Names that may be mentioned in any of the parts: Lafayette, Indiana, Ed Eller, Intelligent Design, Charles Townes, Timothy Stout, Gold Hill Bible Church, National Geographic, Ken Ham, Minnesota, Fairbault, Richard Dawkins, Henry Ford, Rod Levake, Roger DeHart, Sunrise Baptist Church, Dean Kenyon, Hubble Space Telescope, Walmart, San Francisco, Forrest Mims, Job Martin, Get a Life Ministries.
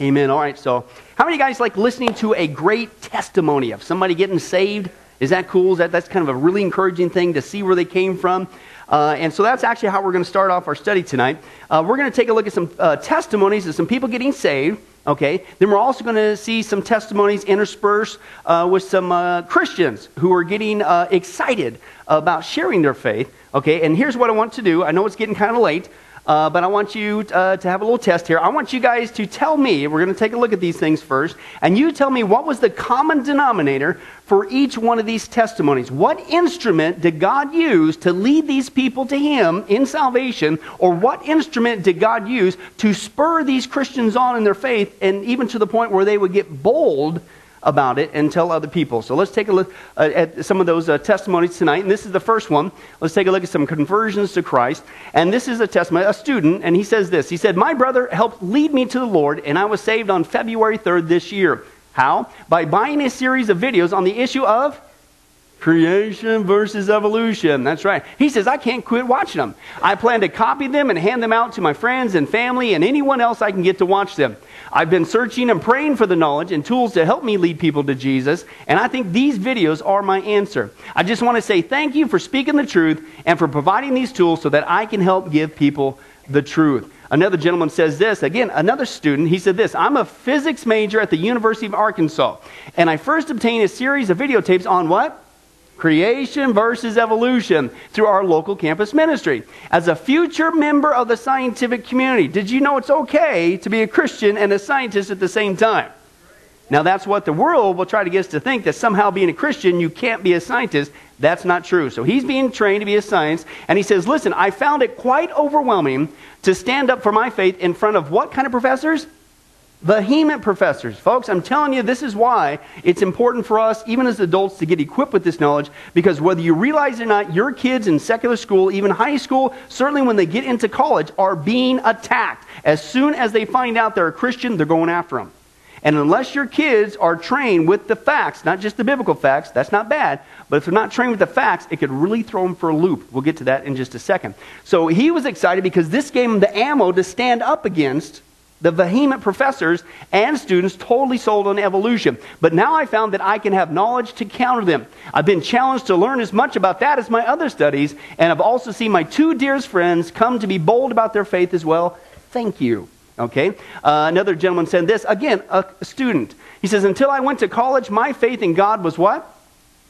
Amen. All right, so how many of you guys like listening to a great testimony of somebody getting saved? Is that cool? That's kind of a really encouraging thing to see where they came from. And so that's actually how we're going to start off our study tonight. We're going to take a look at some testimonies of some people getting saved. Okay, then we're also going to see some testimonies interspersed with some Christians who are getting excited about sharing their faith. Okay, and here's what I want to do. I know it's getting kind of late, but I want you to have a little test here. I want you guys to tell me, we're going to take a look at these things first, and you tell me what was the common denominator for each one of these testimonies. What instrument did God use to lead these people to Him in salvation, or what instrument did God use to spur these Christians on in their faith, and even to the point where they would get bold about it and tell other people? So let's take a look at some of those testimonies tonight. And this is the first one. Let's take a look at some conversions to Christ. And this is a testimony, a student, and he says this. He said, "My brother helped lead me to the Lord, and I was saved on February 3rd this year. How? By buying a series of videos on the issue of creation versus evolution." That's right. He says, "I can't quit watching them. I plan to copy them and hand them out to my friends and family and anyone else I can get to watch them. I've been searching and praying for the knowledge and tools to help me lead people to Jesus, and I think these videos are my answer. I just want to say thank you for speaking the truth and for providing these tools so that I can help give people the truth." Another gentleman says this, again, another student, he said this, "I'm a physics major at the University of Arkansas, and I first obtained a series of videotapes on" what? "Creation versus evolution through our local campus ministry. As a future member of the scientific community, did you know it's okay to be a Christian and a scientist at the same time? Now that's what the world will try to get us to think, that somehow being a Christian you can't be a scientist. That's not true." So he's being trained to be a science, and he says, "Listen, I found it quite overwhelming to stand up for my faith in front of" what kind of professors? Vehement professors. Folks, I'm telling you, this is why it's important for us, even as adults, to get equipped with this knowledge, because whether you realize it or not, your kids in secular school, even high school, certainly when they get into college, are being attacked. As soon as they find out they're a Christian, they're going after them. And unless your kids are trained with the facts, not just the biblical facts, that's not bad, but if they're not trained with the facts, it could really throw them for a loop. We'll get to that in just a second. So he was excited because this gave him the ammo to stand up against the vehement professors and students totally sold on evolution. "But now I found that I can have knowledge to counter them. I've been challenged to learn as much about that as my other studies, and I've also seen my two dearest friends come to be bold about their faith as well. Thank you." Okay. Another gentleman said this, again, a student. He says, "Until I went to college, my faith in God was" what?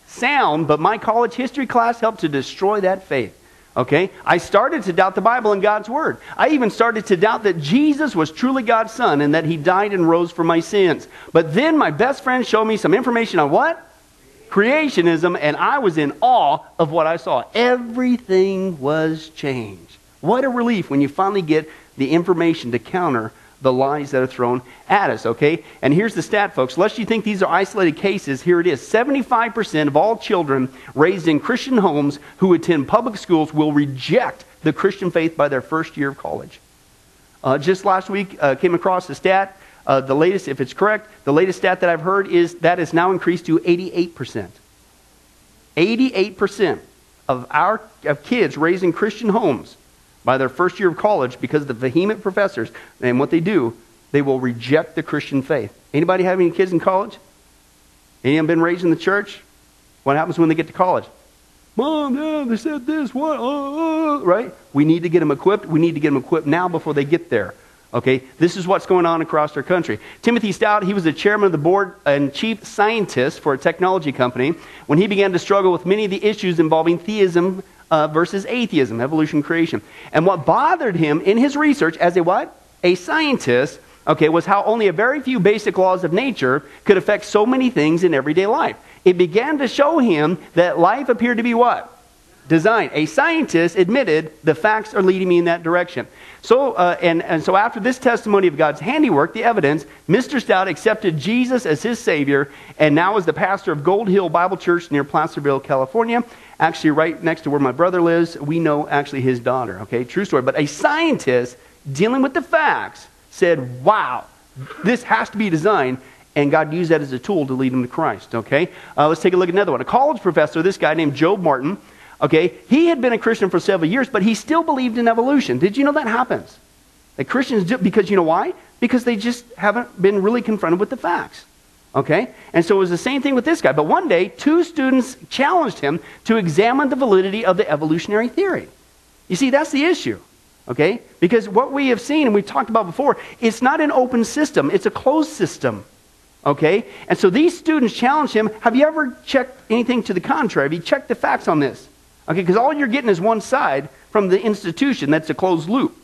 "Sound, but my college history class helped to destroy that faith. Okay, I started to doubt the Bible and God's Word. I even started to doubt that Jesus was truly God's Son and that He died and rose for my sins. But then my best friend showed me some information on" what? "Creationism, and I was in awe of what I saw. Everything was changed." What a relief when you finally get the information to counter the lies that are thrown at us, okay? And here's the stat, folks. Lest you think these are isolated cases, here it is. 75% of all children raised in Christian homes who attend public schools will reject the Christian faith by their first year of college. Just last week, came across a stat, the latest, if it's correct, the latest stat that I've heard is that has now increased to 88%. 88% of kids raised in Christian homes by their first year of college, because of the vehement professors and what they do, they will reject the Christian faith. Anybody have any kids in college? Any of them been raised in the church? What happens when they get to college? "Mom, no, they said this, what? Oh, oh." Right? We need to get them equipped. We need to get them equipped now before they get there. Okay? This is what's going on across our country. Timothy Stout, he was the chairman of the board and chief scientist for a technology company. When he began to struggle with many of the issues involving theism versus atheism, evolution, creation. And what bothered him in his research as a what? A scientist, okay, was how only a very few basic laws of nature could affect so many things in everyday life. It began to show him that life appeared to be what? Design. A scientist admitted, "The facts are leading me in that direction." So, so after this testimony of God's handiwork, the evidence, Mr. Stout accepted Jesus as his Savior, and now is the pastor of Gold Hill Bible Church near Placerville, California. Actually, right next to where my brother lives, we know actually his daughter. Okay, true story. But a scientist dealing with the facts said, "Wow, this has to be designed." And God used that as a tool to lead him to Christ. Okay, let's take a look at another one. A college professor, this guy named Job Martin. Okay, he had been a Christian for several years, but he still believed in evolution. Did you know that happens? That Christians do, because you know why? Because they just haven't been really confronted with the facts. Okay? And so it was the same thing with this guy. But one day, two students challenged him to examine the validity of the evolutionary theory. You see, that's the issue. Okay? Because what we have seen, and we've talked about before, it's not an open system. It's a closed system. Okay? And so these students challenged him, have you ever checked anything to the contrary? Have you checked the facts on this? Okay? Because all you're getting is one side from the institution. That's a closed loop.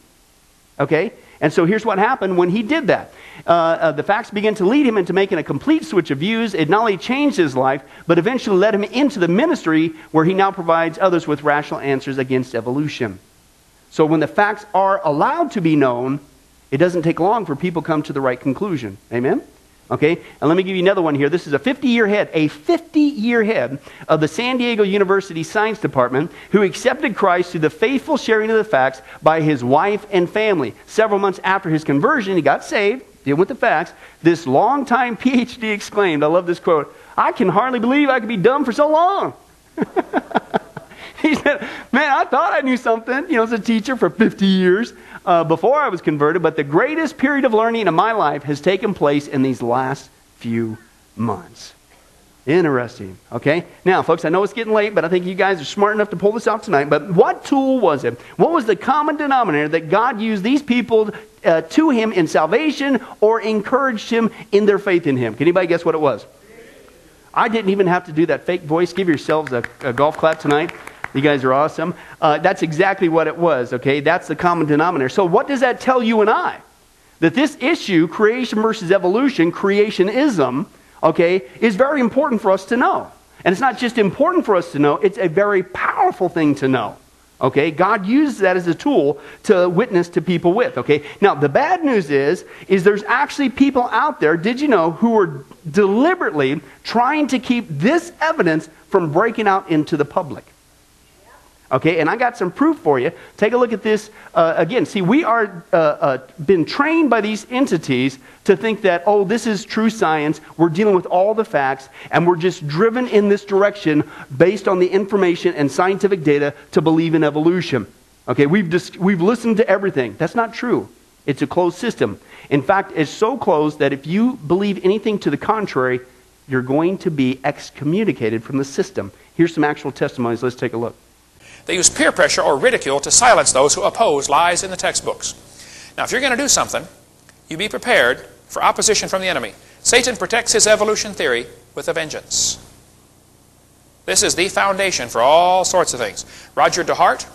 Okay? And so here's what happened when he did that. The facts began to lead him into making a complete switch of views. It not only changed his life, but eventually led him into the ministry where he now provides others with rational answers against evolution. So when the facts are allowed to be known, it doesn't take long for people to come to the right conclusion. Amen? Okay, and let me give you another one here. This is a 50-year head, a 50-year head of the San Diego University Science Department who accepted Christ through the faithful sharing of the facts by his wife and family. Several months after his conversion, he got saved, deal with the facts. This longtime PhD exclaimed, I love this quote, "I can hardly believe I could be dumb for so long." He said, man, I thought I knew something, you know, as a teacher for 50 years before I was converted, but the greatest period of learning in my life has taken place in these last few months. Interesting, okay? Now, folks, I know it's getting late, but I think you guys are smart enough to pull this out tonight, but what tool was it? What was the common denominator that God used these people to him in salvation or encouraged him in their faith in him? Can anybody guess what it was? I didn't even have to do that fake voice. Give yourselves a golf clap tonight. You guys are awesome. That's exactly what it was, okay? That's the common denominator. So what does that tell you and I? That this issue, creation versus evolution, creationism, okay, is very important for us to know. And it's not just important for us to know, it's a very powerful thing to know, okay? God uses that as a tool to witness to people with, okay? Now, the bad news is there's actually people out there, did you know, who are deliberately trying to keep this evidence from breaking out into the public. Okay, and I got some proof for you. Take a look at this again. See, we are been trained by these entities to think that, oh, this is true science. We're dealing with all the facts, and we're just driven in this direction based on the information and scientific data to believe in evolution. Okay, we've listened to everything. That's not true. It's a closed system. In fact, it's so closed that if you believe anything to the contrary, you're going to be excommunicated from the system. Here's some actual testimonies. Let's take a look. They use peer pressure or ridicule to silence those who oppose lies in the textbooks. Now, if you're going to do something, you be prepared for opposition from the enemy. Satan protects his evolution theory with a vengeance. This is the foundation for all sorts of things. Roger DeHart,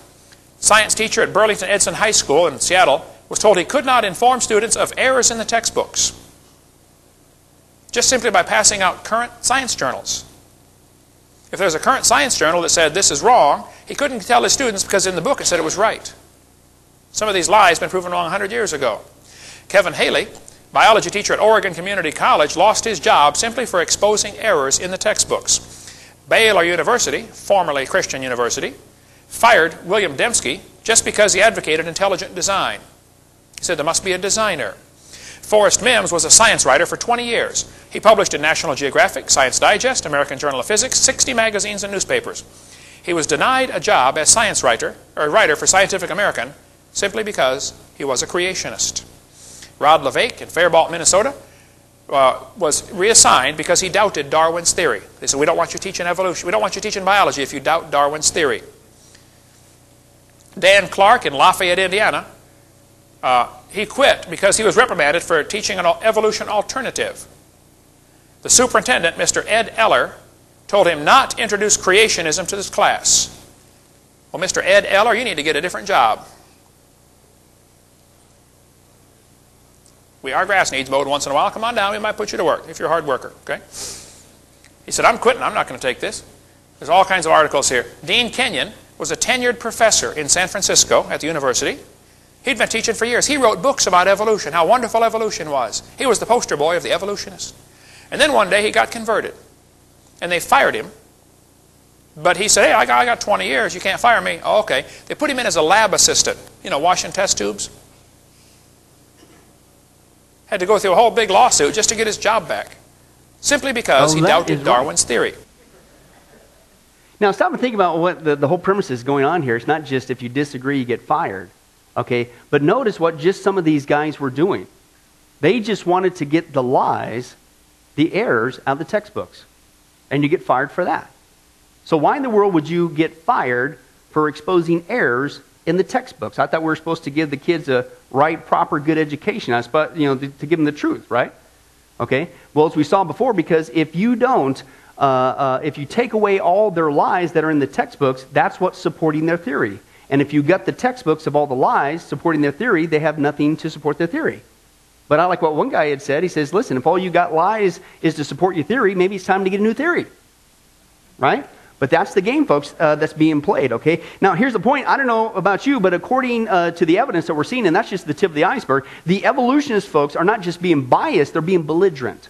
science teacher at Burlington Edson High School in Seattle, was told he could not inform students of errors in the textbooks just simply by passing out current science journals. If there's a current science journal that said this is wrong, he couldn't tell his students because in the book it said it was right. Some of these lies have been proven wrong 100 years ago. Kevin Haley, biology teacher at Oregon Community College, lost his job simply for exposing errors in the textbooks. Baylor University, formerly Christian University, fired William Dembski just because he advocated intelligent design. He said there must be a designer. Forrest Mims was a science writer for 20 years. He published in National Geographic, Science Digest, American Journal of Physics, 60 magazines and newspapers. He was denied a job as science writer, or a writer for Scientific American, simply because he was a creationist. Rod Levake in Fairbault, Minnesota, was reassigned because he doubted Darwin's theory. They said, we don't want you teaching evolution. We don't want you teaching biology if you doubt Darwin's theory. Dan Clark in Lafayette, Indiana, he quit because he was reprimanded for teaching an evolution alternative. The superintendent, Mr. Ed Eller, told him not to introduce creationism to this class. Well, Mr. Ed Eller, you need to get a different job. Our grass needs mowed once in a while. Come on down. We might put you to work if you're a hard worker. Okay? He said, I'm quitting. I'm not going to take this. There's all kinds of articles here. Dean Kenyon was a tenured professor in San Francisco at the university. He'd been teaching for years. He wrote books about evolution, how wonderful evolution was. He was the poster boy of the evolutionist. And then one day he got converted. And they fired him. But he said, hey, I got 20 years. You can't fire me. Oh, okay. They put him in as a lab assistant. You know, washing test tubes. Had to go through a whole big lawsuit just to get his job back. Simply because he doubted Darwin's theory. Now, stop and think about what the whole premise is going on here. It's not just if you disagree, you get fired. Okay, but notice what just some of these guys were doing. They just wanted to get the lies, the errors out of the textbooks. And you get fired for that. So why in the world would you get fired for exposing errors in the textbooks? I thought we were supposed to give the kids a right, proper, good education. I was, you know, to give them the truth, right? Okay. Well, as we saw before, because if you don't, if you take away all their lies that are in the textbooks, that's what's supporting their theory. And if you gut the textbooks of all the lies supporting their theory, they have nothing to support their theory. But I like what one guy had said. He says, listen, if all you got lies is to support your theory, maybe it's time to get a new theory. Right? But that's the game, folks, that's being played, okay? Now, here's the point. I don't know about you, but according to the evidence that we're seeing, and that's just the tip of the iceberg, the evolutionist folks are not just being biased, they're being belligerent,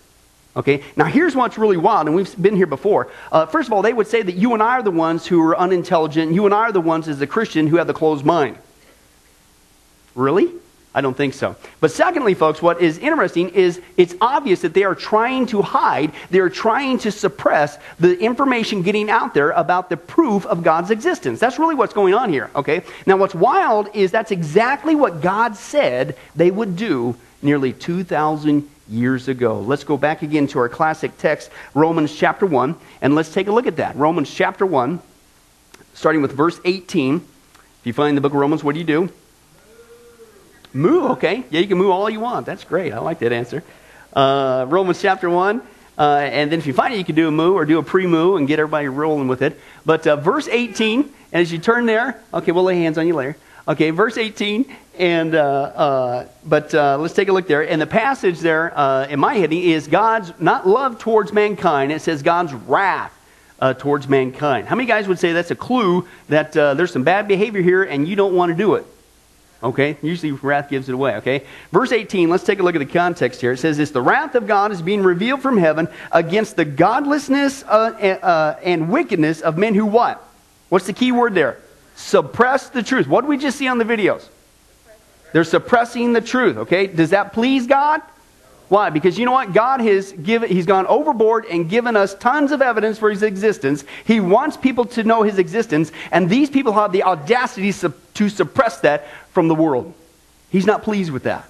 okay? Now, here's what's really wild, and we've been here before. First of all, they would say that you and I are the ones who are unintelligent. You and I are the ones, as a Christian, who have the closed mind. Really? I don't think so. But secondly, folks, what is interesting is it's obvious that they are trying to hide, they're trying to suppress the information getting out there about the proof of God's existence. That's really what's going on here, okay? Now, what's wild is that's exactly what God said they would do nearly 2,000 years ago. Let's go back again to our classic text, Romans chapter 1, and let's take a look at that. Romans chapter 1, starting with verse 18. If you find the book of Romans, what do you do? Move, okay. Yeah, you can move all you want. That's great. I like that answer. Romans chapter 1. And then if you find it, you can do a moo or do a pre-moo and get everybody rolling with it. But verse 18, and as you turn there, okay, we'll lay hands on you later. Okay, verse 18, and let's take a look there. And the passage there in my heading is God's, not love towards mankind, it says God's wrath towards mankind. How many guys would say that's a clue that there's some bad behavior here and you don't want to do it? Okay, usually wrath gives it away, okay? Verse 18, let's take a look at the context here. It says this, the wrath of God is being revealed from heaven against the godlessness and wickedness of men who what? What's the key word there? Suppress the truth. What did we just see on the videos? They're suppressing the truth, okay? Does that please God? Why? Because you know what? God has given, He's gone overboard and given us tons of evidence for His existence. He wants people to know His existence, and these people have the audacity to suppress that from the world. He's not pleased with that.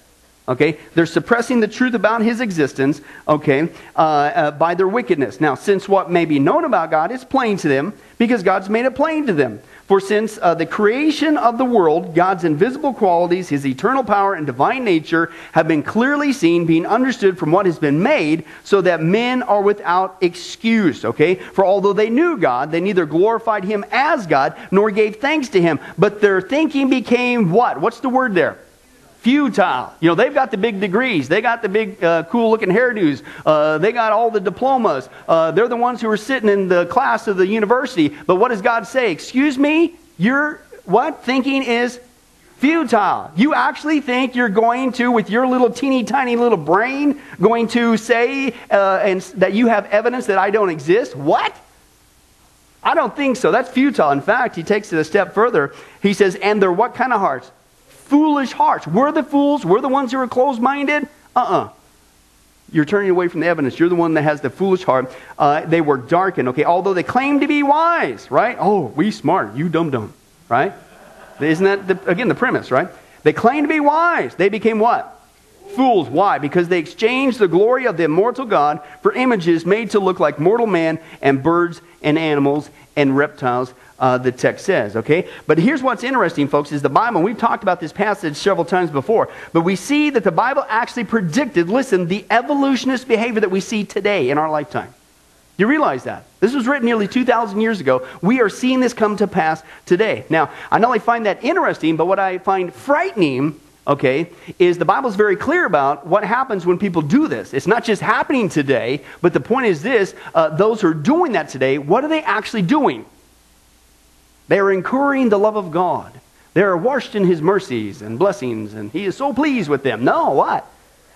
Okay? They're suppressing the truth about His existence, okay, by their wickedness. Now, since what may be known about God is plain to them, because God's made it plain to them. For since the creation of the world, God's invisible qualities, His eternal power and divine nature have been clearly seen, being understood from what has been made, so that men are without excuse, okay? For although they knew God, they neither glorified Him as God, nor gave thanks to Him. But their thinking became what? What's the word there? Futile. You know, they've got the big degrees. They got the big cool-looking hairdos. They got all the diplomas. They're the ones who are sitting in the class of the university. But what does God say? Excuse me? Your what? Thinking is futile. You actually think you're going to, with your little teeny tiny little brain, going to say and that you have evidence that I don't exist? What? I don't think so. That's futile. In fact, he takes it a step further. He says, and they're what kind of hearts? Foolish hearts. We're the fools. We're the ones who are closed-minded. You're turning away from the evidence. You're the one that has the foolish heart. They were darkened. Okay, although they claim to be wise, right? Oh, we smart. You dumb-dumb, right? Isn't that, the premise, right? They claim to be wise. They became what? Fools. Why? Because they exchanged the glory of the immortal God for images made to look like mortal man and birds and animals and reptiles. The text says, okay? But here's what's interesting, folks, is the Bible, and we've talked about this passage several times before, but we see that the Bible actually predicted, listen, the evolutionist behavior that we see today in our lifetime. You realize that? This was written nearly 2,000 years ago. We are seeing this come to pass today. Now, I not only find that interesting, but what I find frightening, okay, is the Bible's very clear about what happens when people do this. It's not just happening today, but the point is this, those who are doing that today, what are they actually doing? They are incurring the love of God. They are washed in His mercies and blessings, and He is so pleased with them. No, what?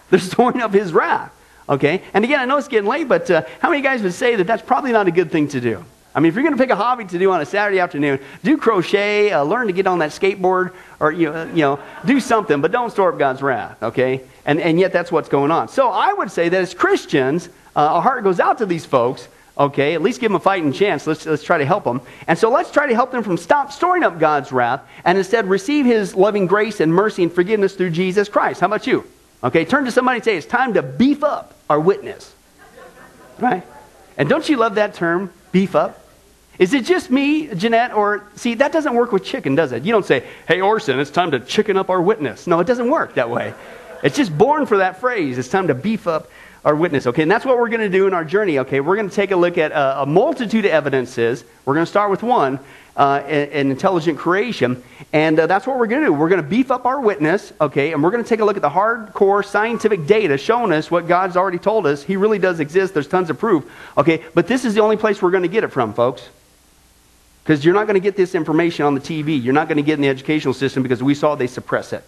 They're storing up His wrath, okay? And again, I know it's getting late, but how many guys would say that that's probably not a good thing to do? I mean, if you're going to pick a hobby to do on a Saturday afternoon, do crochet, learn to get on that skateboard, or, you know, do something, but don't store up God's wrath, okay? And yet that's what's going on. So I would say that as Christians, our heart goes out to these folks, Okay, at least give them a fighting chance. Let's try to help them. And so let's try to help them from stop storing up God's wrath and instead receive his loving grace and mercy and forgiveness through Jesus Christ. How about you? Okay, turn to somebody and say, it's time to beef up our witness. Right? And don't you love that term, beef up? Is it just me, Jeanette, or... See, that doesn't work with chicken, does it? You don't say, hey, Orson, it's time to chicken up our witness. No, it doesn't work that way. It's just born for that phrase. It's time to beef up our witness, okay? And that's what we're going to do in our journey, okay? We're going to take a look at a multitude of evidences. We're going to start with one, in intelligent creation, and that's what we're going to do. We're going to beef up our witness, okay? And we're going to take a look at the hardcore scientific data showing us what God's already told us. He really does exist. There's tons of proof, okay? But this is the only place we're going to get it from, folks, because you're not going to get this information on the TV. You're not going to get it in the educational system because we saw they suppress it.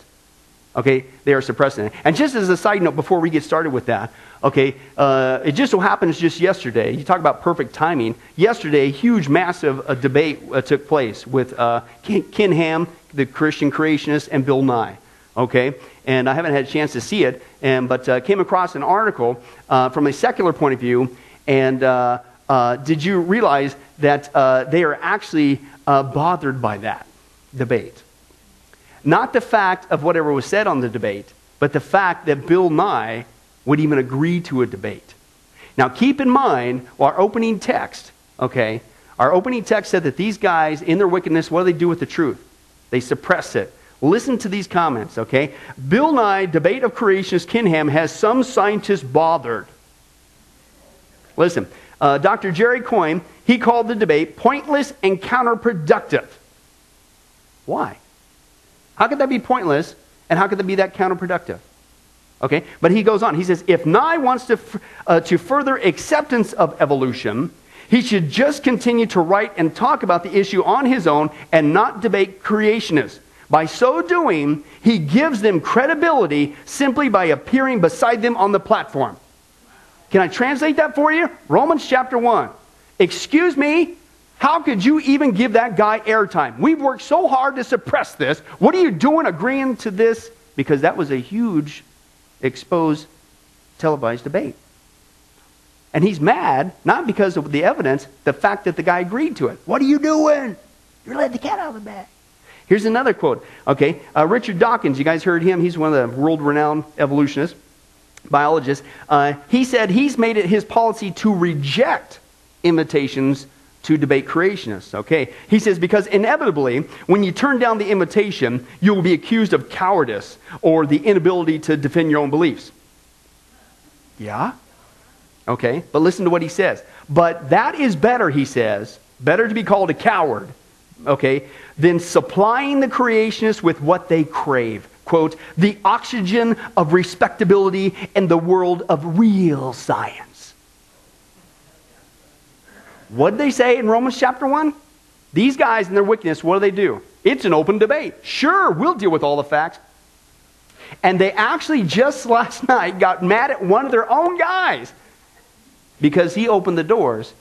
Okay, they are suppressing it. And just as a side note, before we get started with that, okay, it just so happens just yesterday, you talk about perfect timing, yesterday a huge, massive debate took place with Ken Ham, the Christian creationist, and Bill Nye, okay? And I haven't had a chance to see it, but came across an article from a secular point of view, and did you realize that they are actually bothered by that debate? Not the fact of whatever was said on the debate, but the fact that Bill Nye would even agree to a debate. Now keep in mind, our opening text, okay, our opening text said that these guys, in their wickedness, what do they do with the truth? They suppress it. Listen to these comments, okay? Bill Nye, debate of creationist Ken Ham has some scientists bothered. Listen, Dr. Jerry Coyne, he called the debate pointless and counterproductive. Why? How could that be pointless, and how could that be that counterproductive? Okay, but he goes on. He says, if Nye wants to further acceptance of evolution, he should just continue to write and talk about the issue on his own and not debate creationists. By so doing, he gives them credibility simply by appearing beside them on the platform. Can I translate that for you? Romans chapter 1. Excuse me? How could you even give that guy airtime? We've worked so hard to suppress this. What are you doing agreeing to this? Because that was a huge exposed televised debate. And he's mad, not because of the evidence, the fact that the guy agreed to it. What are you doing? You're letting the cat out of the bag. Here's another quote. Okay, Richard Dawkins, you guys heard him. He's one of the world-renowned evolutionists, biologists. He said he's made it his policy to reject invitations to debate creationists, okay? He says, because inevitably, when you turn down the invitation, you will be accused of cowardice or the inability to defend your own beliefs. Yeah? Okay, but listen to what he says. But that is better, he says, better to be called a coward, okay, than supplying the creationists with what they crave. Quote, the oxygen of respectability in the world of real science. What did they say in Romans chapter 1? These guys in their wickedness, what do? It's an open debate. Sure, we'll deal with all the facts. And they actually just last night got mad at one of their own guys because he opened the doors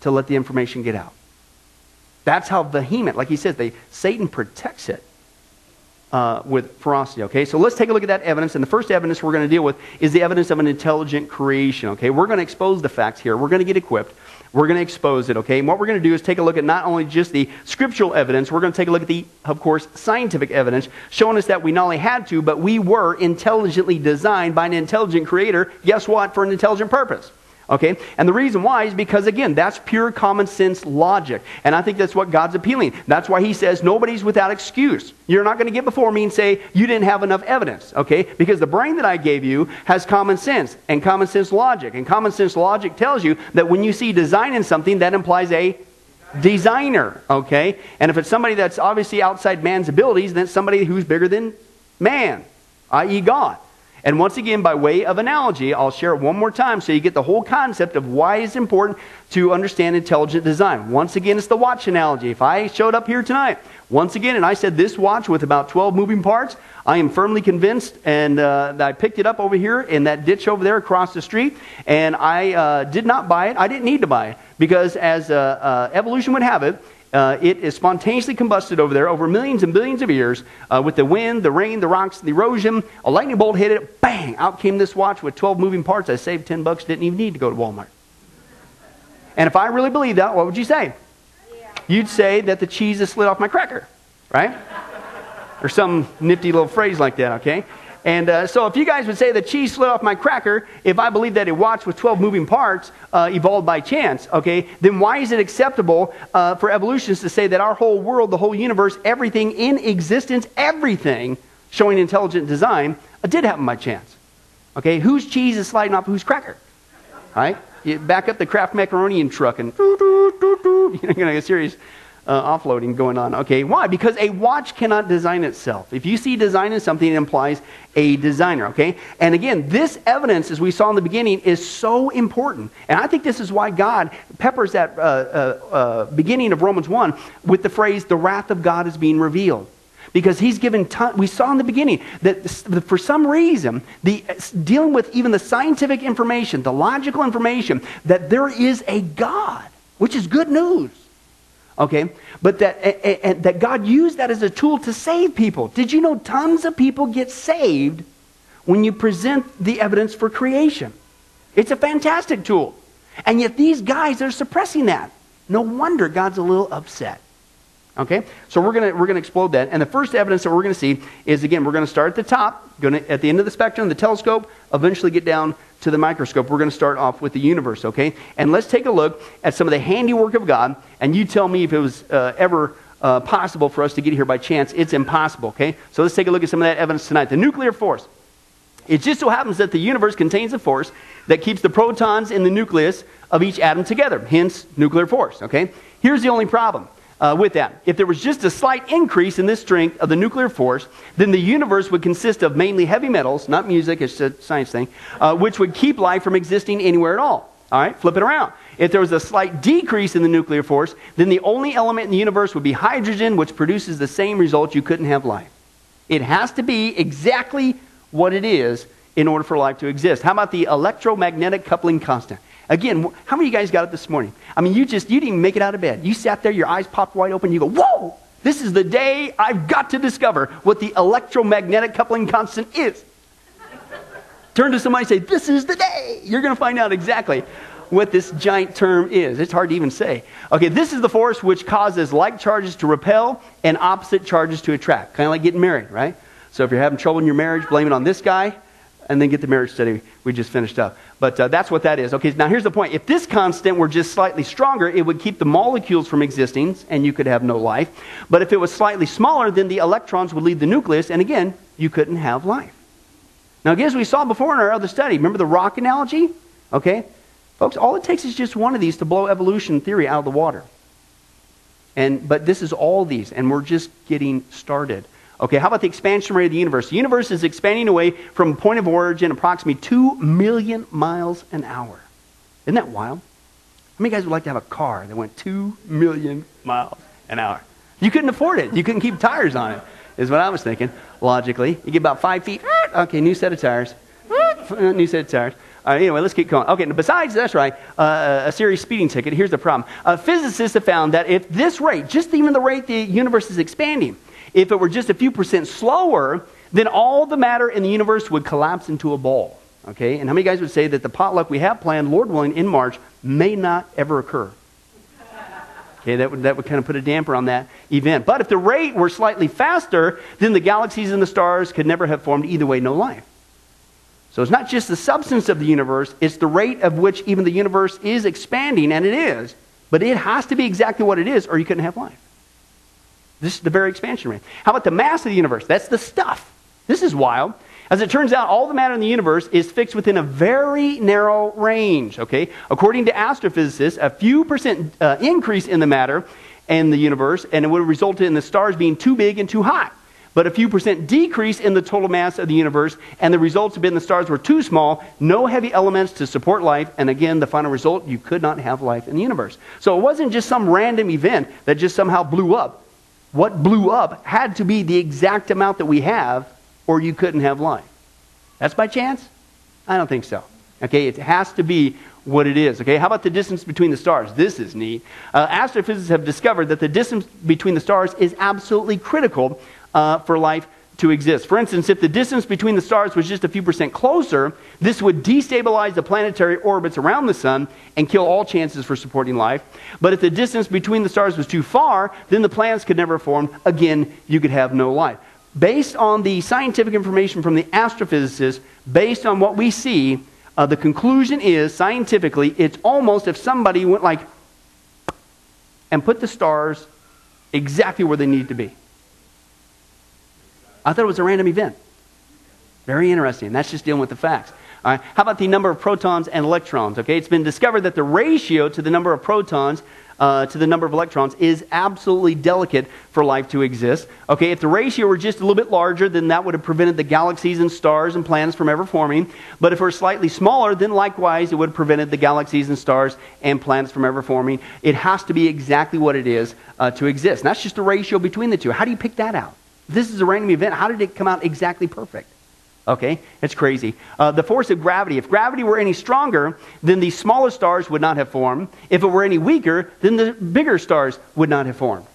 to let the information get out. That's how vehement, like he says, Satan protects it with ferocity, okay? So let's take a look at that evidence, and the first evidence we're going to deal with is the evidence of an intelligent creation, okay? We're going to expose the facts here. We're going to get equipped. We're going to expose it, okay? And what we're going to do is take a look at not only just the scriptural evidence, we're going to take a look at the, of course, scientific evidence, showing us that we not only had to, but we were intelligently designed by an intelligent creator, guess what, for an intelligent purpose. Okay, and the reason why is because, again, that's pure common sense logic. And I think that's what God's appealing. That's why he says nobody's without excuse. You're not going to get before me and say you didn't have enough evidence, okay? Because the brain that I gave you has common sense and common sense logic. And common sense logic tells you that when you see design in something, that implies a designer, okay? And if it's somebody that's obviously outside man's abilities, then it's somebody who's bigger than man, i.e. God. And once again, by way of analogy, I'll share it one more time so you get the whole concept of why it's important to understand intelligent design. Once again, it's the watch analogy. If I showed up here tonight, once again, and I said this watch with about 12 moving parts, I am firmly convinced, and I picked it up over here in that ditch over there across the street, and I did not buy it. I didn't need to buy it because as evolution would have it, it is spontaneously combusted over there over millions and billions of years with the wind, the rain, the rocks, the erosion. A lightning bolt hit it, bang, out came this watch with 12 moving parts. I saved $10, didn't even need to go to Walmart. And if I really believed that, what would you say? Yeah. You'd say that the cheese has slid off my cracker, right? Or some nifty little phrase like that, okay? And so if you guys would say the cheese slid off my cracker, if I believe that a watch with 12 moving parts evolved by chance, okay, then why is it acceptable for evolutionists to say that our whole world, the whole universe, everything in existence, everything showing intelligent design did happen by chance? Okay, whose cheese is sliding off whose cracker? All right? You back up the Kraft macaroni and truck and you're going to get serious offloading going on. Okay, why? Because a watch cannot design itself. If you see design in something, it implies a designer, okay? And again, this evidence, as we saw in the beginning, is so important. And I think this is why God peppers that beginning of Romans 1 with the phrase, the wrath of God is being revealed. Because he's given time, we saw in the beginning that for some reason, dealing with even the scientific information, the logical information, that there is a God, which is good news. Okay, but that God used that as a tool to save people. Did you know tons of people get saved when you present the evidence for creation? It's a fantastic tool. And yet these guys are suppressing that. No wonder God's a little upset. Okay, so we're gonna explode that. And the first evidence that we're going to see is, again, we're going to start at the top, at the end of the spectrum, the telescope, eventually get down to the microscope. We're going to start off with the universe, okay? And let's take a look at some of the handiwork of God, and you tell me if it was ever possible for us to get here by chance. It's impossible, okay? So let's take a look at some of that evidence tonight. The nuclear force. It just so happens that the universe contains a force that keeps the protons in the nucleus of each atom together, hence nuclear force, okay? Here's the only problem. With that, if there was just a slight increase in this strength of the nuclear force, then the universe would consist of mainly heavy metals, not music, it's a science thing, which would keep life from existing anywhere at all. All right, flip it around. If there was a slight decrease in the nuclear force, then the only element in the universe would be hydrogen, which produces the same result. You couldn't have life. It has to be exactly what it is in order for life to exist. How about the electromagnetic coupling constant? Again, how many of you guys got up this morning? I mean, you didn't even make it out of bed. You sat there, your eyes popped wide open, you go, whoa, this is the day I've got to discover what the electromagnetic coupling constant is. Turn to somebody and say, this is the day. You're going to find out exactly what this giant term is. It's hard to even say. Okay, this is the force which causes like charges to repel and opposite charges to attract. Kind of like getting married, right? So if you're having trouble in your marriage, blame it on this guy. And then get the marriage study we just finished up. But that's what that is. Okay, now here's the point. If this constant were just slightly stronger, it would keep the molecules from existing, and you could have no life. But if it was slightly smaller, then the electrons would leave the nucleus, and again, you couldn't have life. Now, again, as we saw before in our other study, remember the rock analogy? Okay, folks, all it takes is just one of these to blow evolution theory out of the water. But this is all these, and we're just getting started. Okay, how about the expansion rate of the universe? The universe is expanding away from point of origin approximately 2 million miles an hour. Isn't that wild? How many guys would like to have a car that went 2 million miles an hour? You couldn't afford it. You couldn't keep tires on it, is what I was thinking, logically. You get about 5 feet. Okay, new set of tires. New set of tires. All right, anyway, let's keep going. Okay, besides, that's right, a serious speeding ticket. Here's the problem. Physicists have found that if this rate, just even the rate the universe is expanding, if it were just a few percent slower, then all the matter in the universe would collapse into a ball. Okay? And how many guys would say that the potluck we have planned, Lord willing, in March may not ever occur? Okay, that would kind of put a damper on that event. But if the rate were slightly faster, then the galaxies and the stars could never have formed. Either way, no life. So it's not just the substance of the universe, it's the rate of which even the universe is expanding, and it is. But it has to be exactly what it is, or you couldn't have life. This is the very expansion rate. How about the mass of the universe? That's the stuff. This is wild. As it turns out, all the matter in the universe is fixed within a very narrow range, okay? According to astrophysicists, a few percent increase in the matter in the universe, and it would have resulted in the stars being too big and too hot. But a few percent decrease in the total mass of the universe, and the results have been the stars were too small, no heavy elements to support life, and again, the final result, you could not have life in the universe. So it wasn't just some random event that just somehow blew up. What blew up had to be the exact amount that we have, or you couldn't have life. That's by chance? I don't think so. Okay, it has to be what it is. Okay, how about the distance between the stars? This is neat. Astrophysicists have discovered that the distance between the stars is absolutely critical for life to exist. For instance, if the distance between the stars was just a few percent closer, this would destabilize the planetary orbits around the sun and kill all chances for supporting life. But if the distance between the stars was too far, then the planets could never form. Again, you could have no life. Based on the scientific information from the astrophysicists, based on what we see, the conclusion is, scientifically, it's almost if somebody went like and put the stars exactly where they need to be. I thought it was a random event. Very interesting. That's just dealing with the facts. All right. How about the number of protons and electrons? Okay, it's been discovered that the ratio to the number of protons to the number of electrons is absolutely delicate for life to exist. Okay, if the ratio were just a little bit larger, then that would have prevented the galaxies and stars and planets from ever forming. But if it were slightly smaller, then likewise it would have prevented the galaxies and stars and planets from ever forming. It has to be exactly what it is to exist. And that's just the ratio between the two. How do you pick that out? This is a random event. How did it come out exactly perfect? Okay, it's crazy. The force of gravity. If gravity were any stronger, then the smaller stars would not have formed. If it were any weaker, then the bigger stars would not have formed.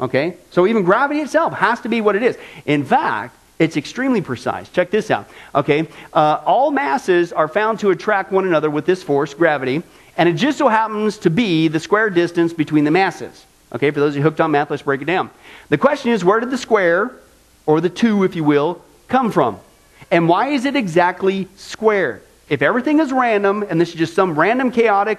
Okay, so even gravity itself has to be what it is. In fact, it's extremely precise. Check this out. Okay, all masses are found to attract one another with this force, gravity, and it just so happens to be the square distance between the masses. Okay, for those of you hooked on math, let's break it down. The question is, where did the square, or the two, if you will, come from? And why is it exactly squared? If everything is random, and this is just some random chaotic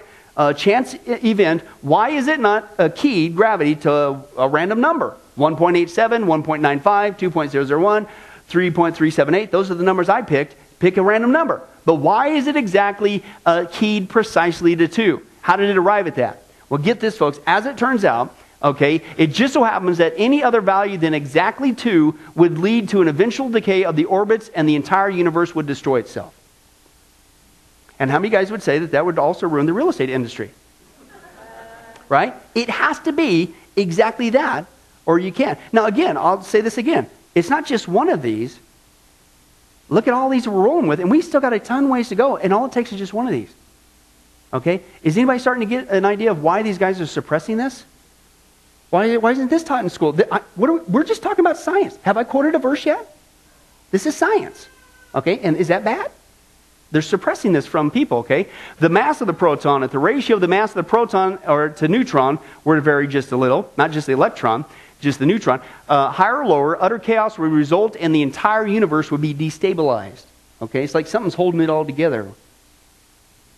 chance event, why is it not keyed gravity to a random number? 1.87, 1.95, 2.001, 3.378. Those are the numbers I picked. Pick a random number. But why is it exactly keyed precisely to 2? How did it arrive at that? Well, get this, folks. As it turns out, okay, it just so happens that any other value than exactly 2 would lead to an eventual decay of the orbits, and the entire universe would destroy itself. And how many guys would say that that would also ruin the real estate industry? Right? It has to be exactly that, or you can't. Now again, I'll say this again. It's not just one of these. Look at all these we're rolling with, and we still got a ton of ways to go, and all it takes is just one of these. Okay? Is anybody starting to get an idea of why these guys are suppressing this? Why isn't this taught in school? We're just talking about science. Have I quoted a verse yet? This is science. Okay, and is that bad? They're suppressing this from people, okay? The mass of the proton, if the ratio of the mass of the proton or to neutron were to vary just a little, not just the electron, just the neutron, higher or lower, utter chaos would result and the entire universe would be destabilized. Okay, it's like something's holding it all together.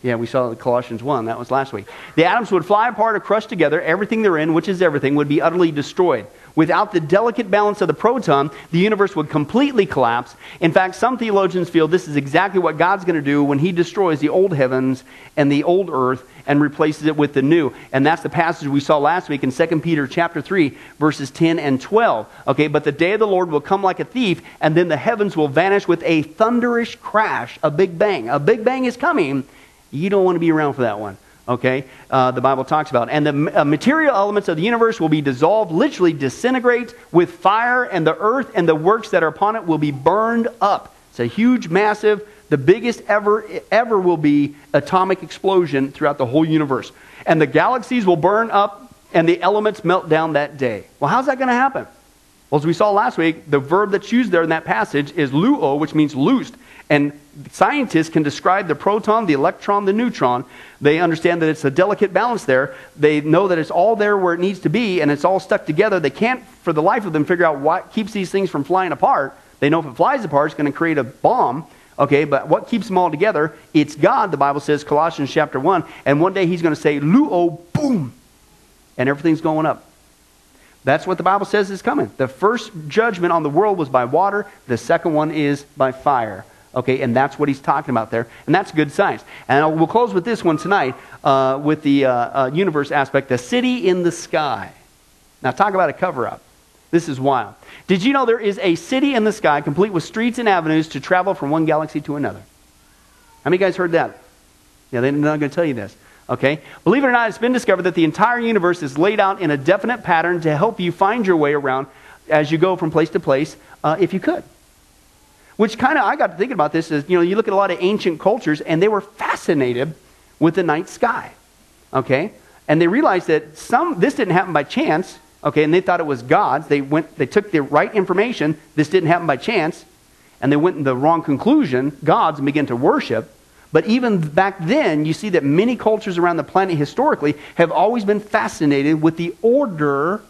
Yeah, we saw Colossians 1. That was last week. The atoms would fly apart or crush together. Everything they're in, which is everything, would be utterly destroyed. Without the delicate balance of the proton, the universe would completely collapse. In fact, some theologians feel this is exactly what God's going to do when he destroys the old heavens and the old earth and replaces it with the new. And that's the passage we saw last week in 2 Peter chapter 3, verses 10 and 12. Okay, but the day of the Lord will come like a thief, and then the heavens will vanish with a thunderous crash, a big bang. A big bang is coming. You don't want to be around for that one, okay? The Bible talks about it. And the material elements of the universe will be dissolved, literally disintegrate with fire, and the earth and the works that are upon it will be burned up. It's a huge, massive, the biggest ever will be atomic explosion throughout the whole universe. And the galaxies will burn up, and the elements melt down that day. Well, how's that going to happen? Well, as we saw last week, the verb that's used there in that passage is luo, which means loosed. And scientists can describe the proton, the electron, the neutron. They understand that it's a delicate balance there. They know that it's all there where it needs to be, and it's all stuck together. They can't, for the life of them, figure out what keeps these things from flying apart. They know if it flies apart, it's going to create a bomb. Okay, but what keeps them all together? It's God, the Bible says, Colossians chapter 1. And one day he's going to say, luo, boom, and everything's going up. That's what the Bible says is coming. The first judgment on the world was by water. The second one is by fire. Okay, and that's what he's talking about there. And that's good science. And we'll close with this one tonight, with the universe aspect, the city in the sky. Now talk about a cover-up. This is wild. Did you know there is a city in the sky complete with streets and avenues to travel from one galaxy to another? How many of you guys heard that? Yeah, they're not going to tell you this. Okay, believe it or not, it's been discovered that the entire universe is laid out in a definite pattern to help you find your way around as you go from place to place, if you could. Which kind of, I got to thinking about this, is, you know, you look at a lot of ancient cultures, and they were fascinated with the night sky, okay? And they realized that this didn't happen by chance. Okay, and they thought it was God's. They took the right information. This didn't happen by chance. And they went in the wrong conclusion, gods, and began to worship. But even back then, you see that many cultures around the planet historically have always been fascinated with the order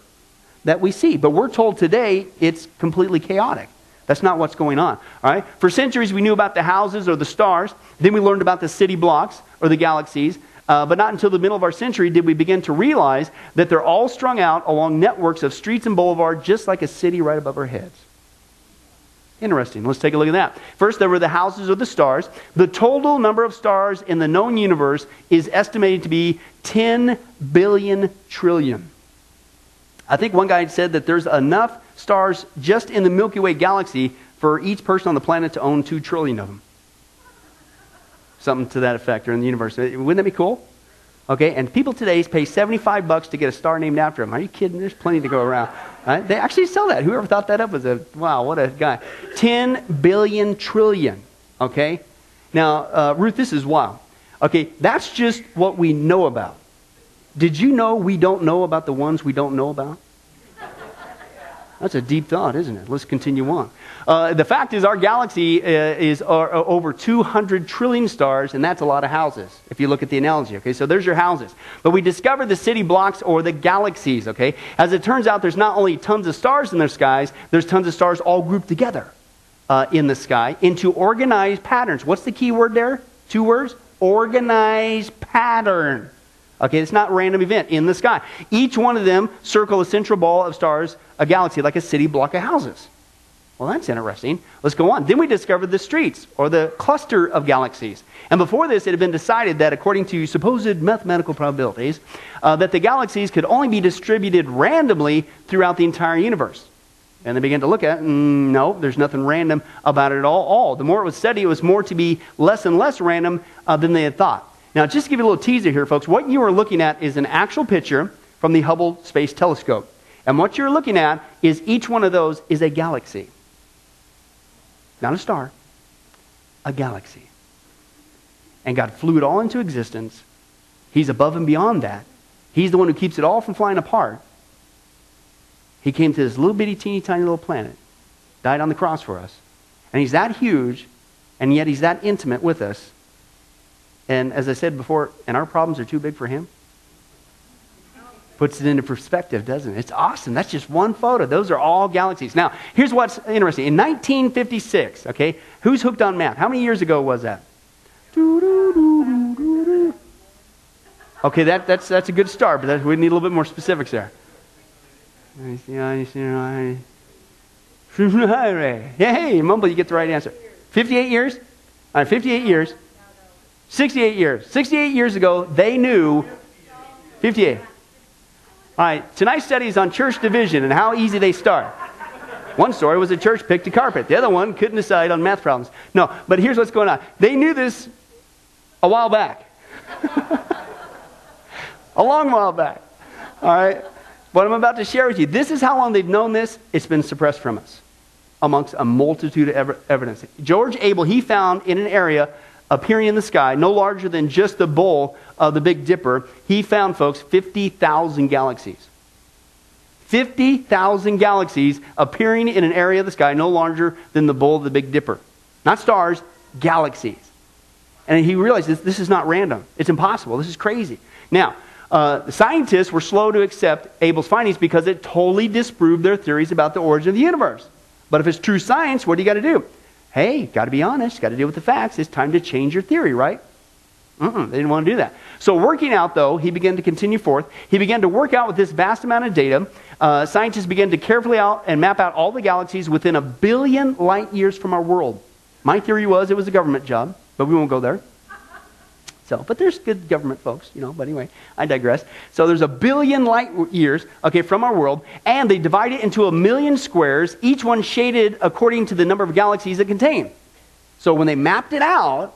that we see. But we're told today it's completely chaotic. That's not what's going on. All right? For centuries, we knew about the houses or the stars. Then we learned about the city blocks or the galaxies. But not until the middle of our century did we begin to realize that they're all strung out along networks of streets and boulevards, just like a city right above our heads. Interesting. Let's take a look at that. First, there were the houses of the stars. The total number of stars in the known universe is estimated to be 10 billion trillion. I think one guy had said that there's enough stars just in the Milky Way galaxy for each person on the planet to own 2 trillion of them. Something to that effect, or in the universe. Wouldn't that be cool? Okay, and people today pay $75 to get a star named after them. Are you kidding? There's plenty to go around. Right? They actually sell that. Whoever thought that up was a, wow, what a guy. 10 billion trillion, okay? Now, Ruth, this is wild. Okay, that's just what we know about. Did you know we don't know about the ones we don't know about? That's a deep thought, isn't it? Let's continue on. The fact is our galaxy is over 200 trillion stars, and that's a lot of houses, if you look at the analogy. Okay, so there's your houses. But we discovered the city blocks or the galaxies, okay? As it turns out, there's not only tons of stars in their skies, there's tons of stars all grouped together in the sky into organized patterns. What's the key word there? 2 words? Organized pattern. Okay, it's not a random event in the sky. Each one of them circle a central ball of stars, a galaxy, like a city block of houses. Well, that's interesting. Let's go on. Then we discovered the streets, or the cluster of galaxies. And before this, it had been decided that, according to supposed mathematical probabilities, that the galaxies could only be distributed randomly throughout the entire universe. And they began to look at it, no, there's nothing random about it at all. The more it was studied, it was more to be less and less random than they had thought. Now, just to give you a little teaser here, folks, what you are looking at is an actual picture from the Hubble Space Telescope. And what you're looking at is each one of those is a galaxy. Not a star, a galaxy. And God flew it all into existence. He's above and beyond that. He's the one who keeps it all from flying apart. He came to this little bitty, teeny, tiny little planet, died on the cross for us. And he's that huge, and yet he's that intimate with us. And as I said before, and our problems are too big for him. Puts it into perspective, doesn't it? It's awesome. That's just one photo. Those are all galaxies. Now, here's what's interesting. In 1956, okay, who's hooked on math? How many years ago was that? Okay, that's a good start, but we need a little bit more specifics there. Hey, mumble, you get the right answer. 58 years? All right, 58 years. 68 years. 68 years ago, they knew 58. All right, tonight's study is on church division and how easy they start. One story was a church picked a carpet. The other one couldn't decide on math problems. No, but here's what's going on. They knew this a while back. A long while back. All right, what I'm about to share with you, this is how long they've known this. It's been suppressed from us amongst a multitude of evidence. George Abel, he found in an area appearing in the sky, no larger than just the bowl of the Big Dipper, he found, folks, 50,000 galaxies. 50,000 galaxies appearing in an area of the sky no larger than the bowl of the Big Dipper. Not stars, galaxies. And he realized this is not random. It's impossible. This is crazy. Now, the scientists were slow to accept Abel's findings because it totally disproved their theories about the origin of the universe. But if it's true science, what do you got to do? Hey, got to be honest, got to deal with the facts. It's time to change your theory, right? They didn't want to do that. So working out, though, he began to continue forth. He began to work out with this vast amount of data. Scientists began to carefully out and map out all the galaxies within 1 billion light years from our world. My theory was it was a government job, but we won't go there. So, but there's good government folks, you know, but anyway, I digress. So there's 1 billion light years, okay, from our world, and they divide it into 1 million squares, each one shaded according to the number of galaxies it contained. So when they mapped it out,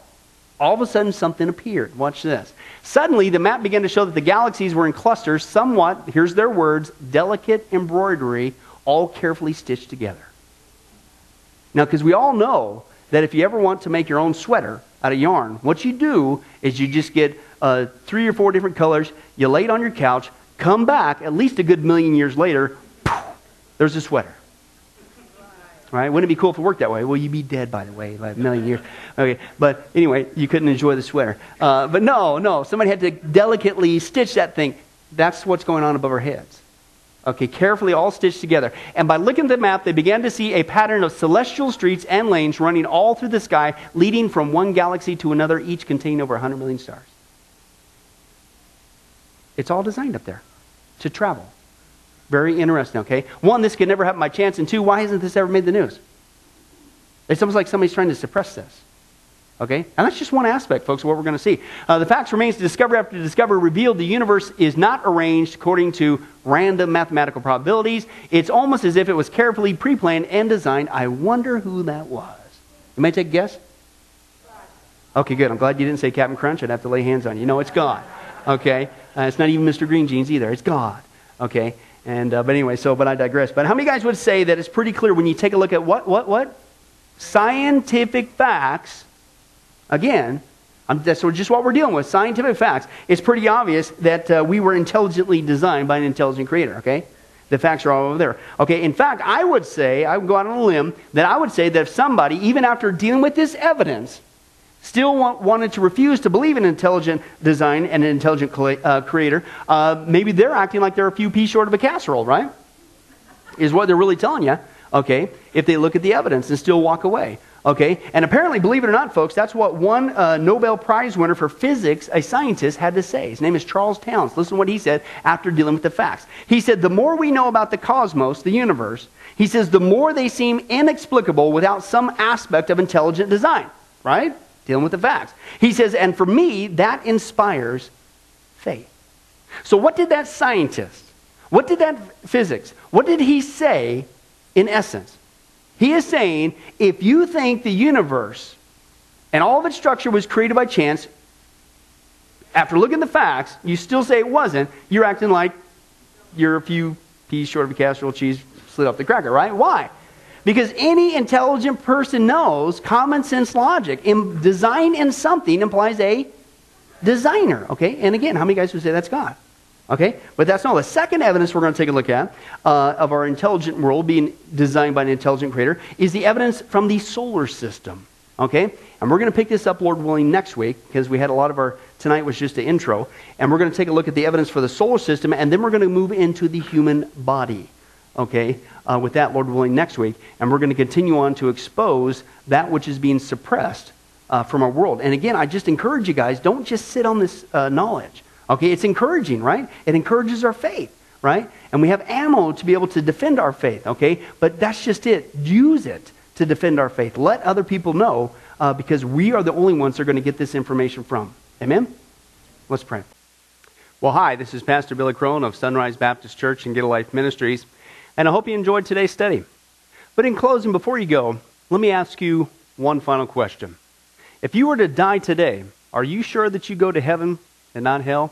all of a sudden something appeared. Watch this. Suddenly the map began to show that the galaxies were in clusters, somewhat, here's their words, delicate embroidery, all carefully stitched together. Now, because we all know that if you ever want to make your own sweater out of yarn, what you do is you just get 3 or 4 different colors, you lay it on your couch, Come back at least a good million years later, poof, there's a sweater. Right? Wouldn't it be cool if it worked that way? Well, you'd be dead, by the way, like a million years. Okay, but anyway, you couldn't enjoy the sweater. But no, somebody had to delicately stitch that thing. That's what's going on above our heads. Okay, carefully all stitched together. And by looking at the map, they began to see a pattern of celestial streets and lanes running all through the sky, leading from one galaxy to another, each containing over 100 million stars. It's all designed up there to travel. Very interesting, okay? One, this could never happen by chance, and two, why hasn't this ever made the news? It's almost like somebody's trying to suppress this, okay? And that's just one aspect, folks, of what we're going to see. The facts remains to discovery after discovery revealed the universe is not arranged according to random mathematical probabilities. It's almost as if it was carefully pre-planned and designed. I wonder who that was. You may take a guess? Okay, good. I'm glad you didn't say Captain Crunch. I'd have to lay hands on you. No, it's God, okay? It's not even Mr. Green Jeans either. It's God, okay? And but anyway, but I digress. But how many of you guys would say that it's pretty clear when you take a look at what? Scientific facts. Again, that's just what we're dealing with, scientific facts. It's pretty obvious that we were intelligently designed by an intelligent creator, okay? The facts are all over there. Okay, in fact, I would say, I would go out on a limb, that I would say that if somebody, even after dealing with this evidence, still wanted to refuse to believe in intelligent design and an intelligent creator, maybe they're acting like they're a few peas short of a casserole, right? Is what they're really telling you, okay, if they look at the evidence and still walk away, okay? And apparently, believe it or not, folks, that's what one Nobel Prize winner for physics, a scientist, had to say. His name is Charles Townes. Listen to what he said after dealing with the facts. He said, the more we know about the cosmos, the universe, he says, the more they seem inexplicable without some aspect of intelligent design, right? Dealing with the facts. He says, and for me, that inspires faith. So what did that scientist, what did that physics, what did he say in essence? He is saying, if you think the universe and all of its structure was created by chance, after looking at the facts, you still say it wasn't, you're acting like you're a few peas short of a casserole cheese slid off the cracker, right? Why? Because any intelligent person knows common sense logic. Design in something implies a designer, okay? And again, how many guys would say that's God? Okay? But that's not. The second evidence we're going to take a look at of our intelligent world being designed by an intelligent creator is the evidence from the solar system, okay? And we're going to pick this up, Lord willing, next week, because we had a lot of our, tonight was just the intro, and we're going to take a look at the evidence for the solar system, and then we're going to move into the human body, okay? With that, Lord willing, next week. And we're going to continue on to expose that which is being suppressed from our world. And again, I just encourage you guys, don't just sit on this knowledge. Okay, it's encouraging, right? It encourages our faith, right? And we have ammo to be able to defend our faith, okay? But that's just it. Use it to defend our faith. Let other people know because we are the only ones that are going to get this information from. Amen? Let's pray. Well, hi, this is Pastor Billy Crone of Sunrise Baptist Church and Get a Life Ministries. And I hope you enjoyed today's study. But in closing, before you go, let me ask you one final question. If you were to die today, are you sure that you go to heaven and not hell?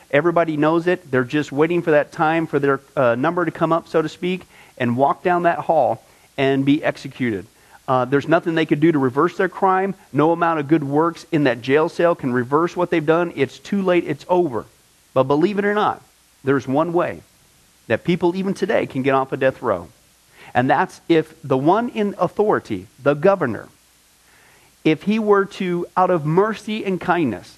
Everybody knows it. They're just waiting for that time for their number to come up, so to speak, and walk down that hall and be executed. There's nothing they could do to reverse their crime. No amount of good works in that jail cell can reverse what they've done. It's too late. It's over. But believe it or not, there's one way that people even today can get off a death row. And that's if the one in authority, the governor, if he were to, out of mercy and kindness,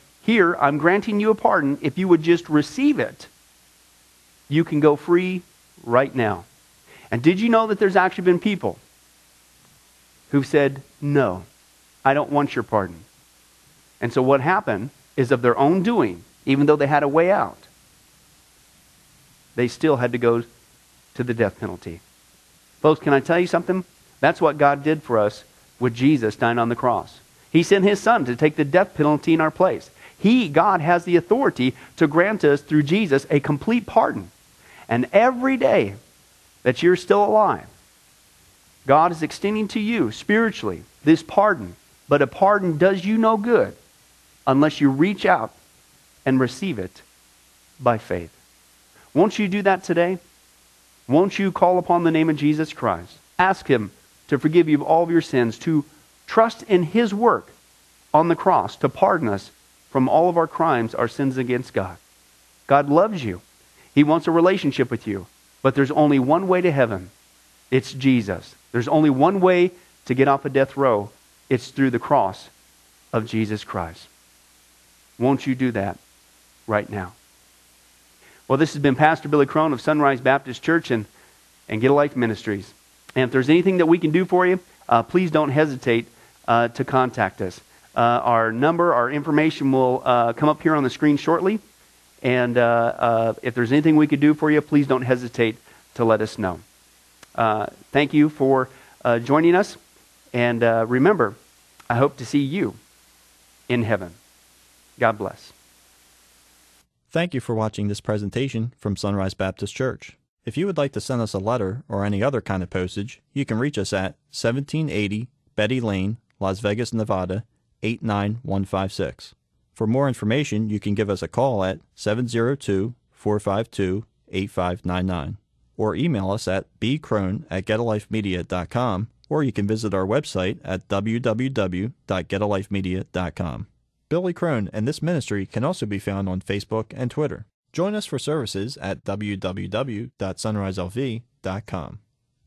here, I'm granting you a pardon. If you would just receive it, you can go free right now. And did you know that there's actually been people who've said, no, I don't want your pardon. And so what happened is of their own doing, even though they had a way out, they still had to go to the death penalty. Folks, can I tell you something? That's what God did for us with Jesus dying on the cross. He sent His Son to take the death penalty in our place. He, God, has the authority to grant us through Jesus a complete pardon. And every day that you're still alive, God is extending to you spiritually this pardon. But a pardon does you no good unless you reach out and receive it by faith. Won't you do that today? Won't you call upon the name of Jesus Christ? Ask Him to forgive you of all of your sins, to trust in His work on the cross, to pardon us from all of our crimes, our sins against God. God loves you. He wants a relationship with you. But there's only one way to heaven. It's Jesus. There's only one way to get off a death row. It's through the cross of Jesus Christ. Won't you do that right now? Well, this has been Pastor Billy Crone of Sunrise Baptist Church and Get a Life Ministries. And if there's anything that we can do for you, please don't hesitate to contact us. Our number, our information will come up here on the screen shortly. And if there's anything we could do for you, please don't hesitate to let us know. Thank you for joining us. And remember, I hope to see you in heaven. God bless. Thank you for watching this presentation from Sunrise Baptist Church. If you would like to send us a letter or any other kind of postage, you can reach us at 1780 Betty Lane, Las Vegas, Nevada, 89156. For more information, you can give us a call at 702-452-8599 or email us at bcrone@getalifemedia.com, or you can visit our website at www.getalifemedia.com. Billy Crone and this ministry can also be found on Facebook and Twitter. Join us for services at www.sunriselv.com.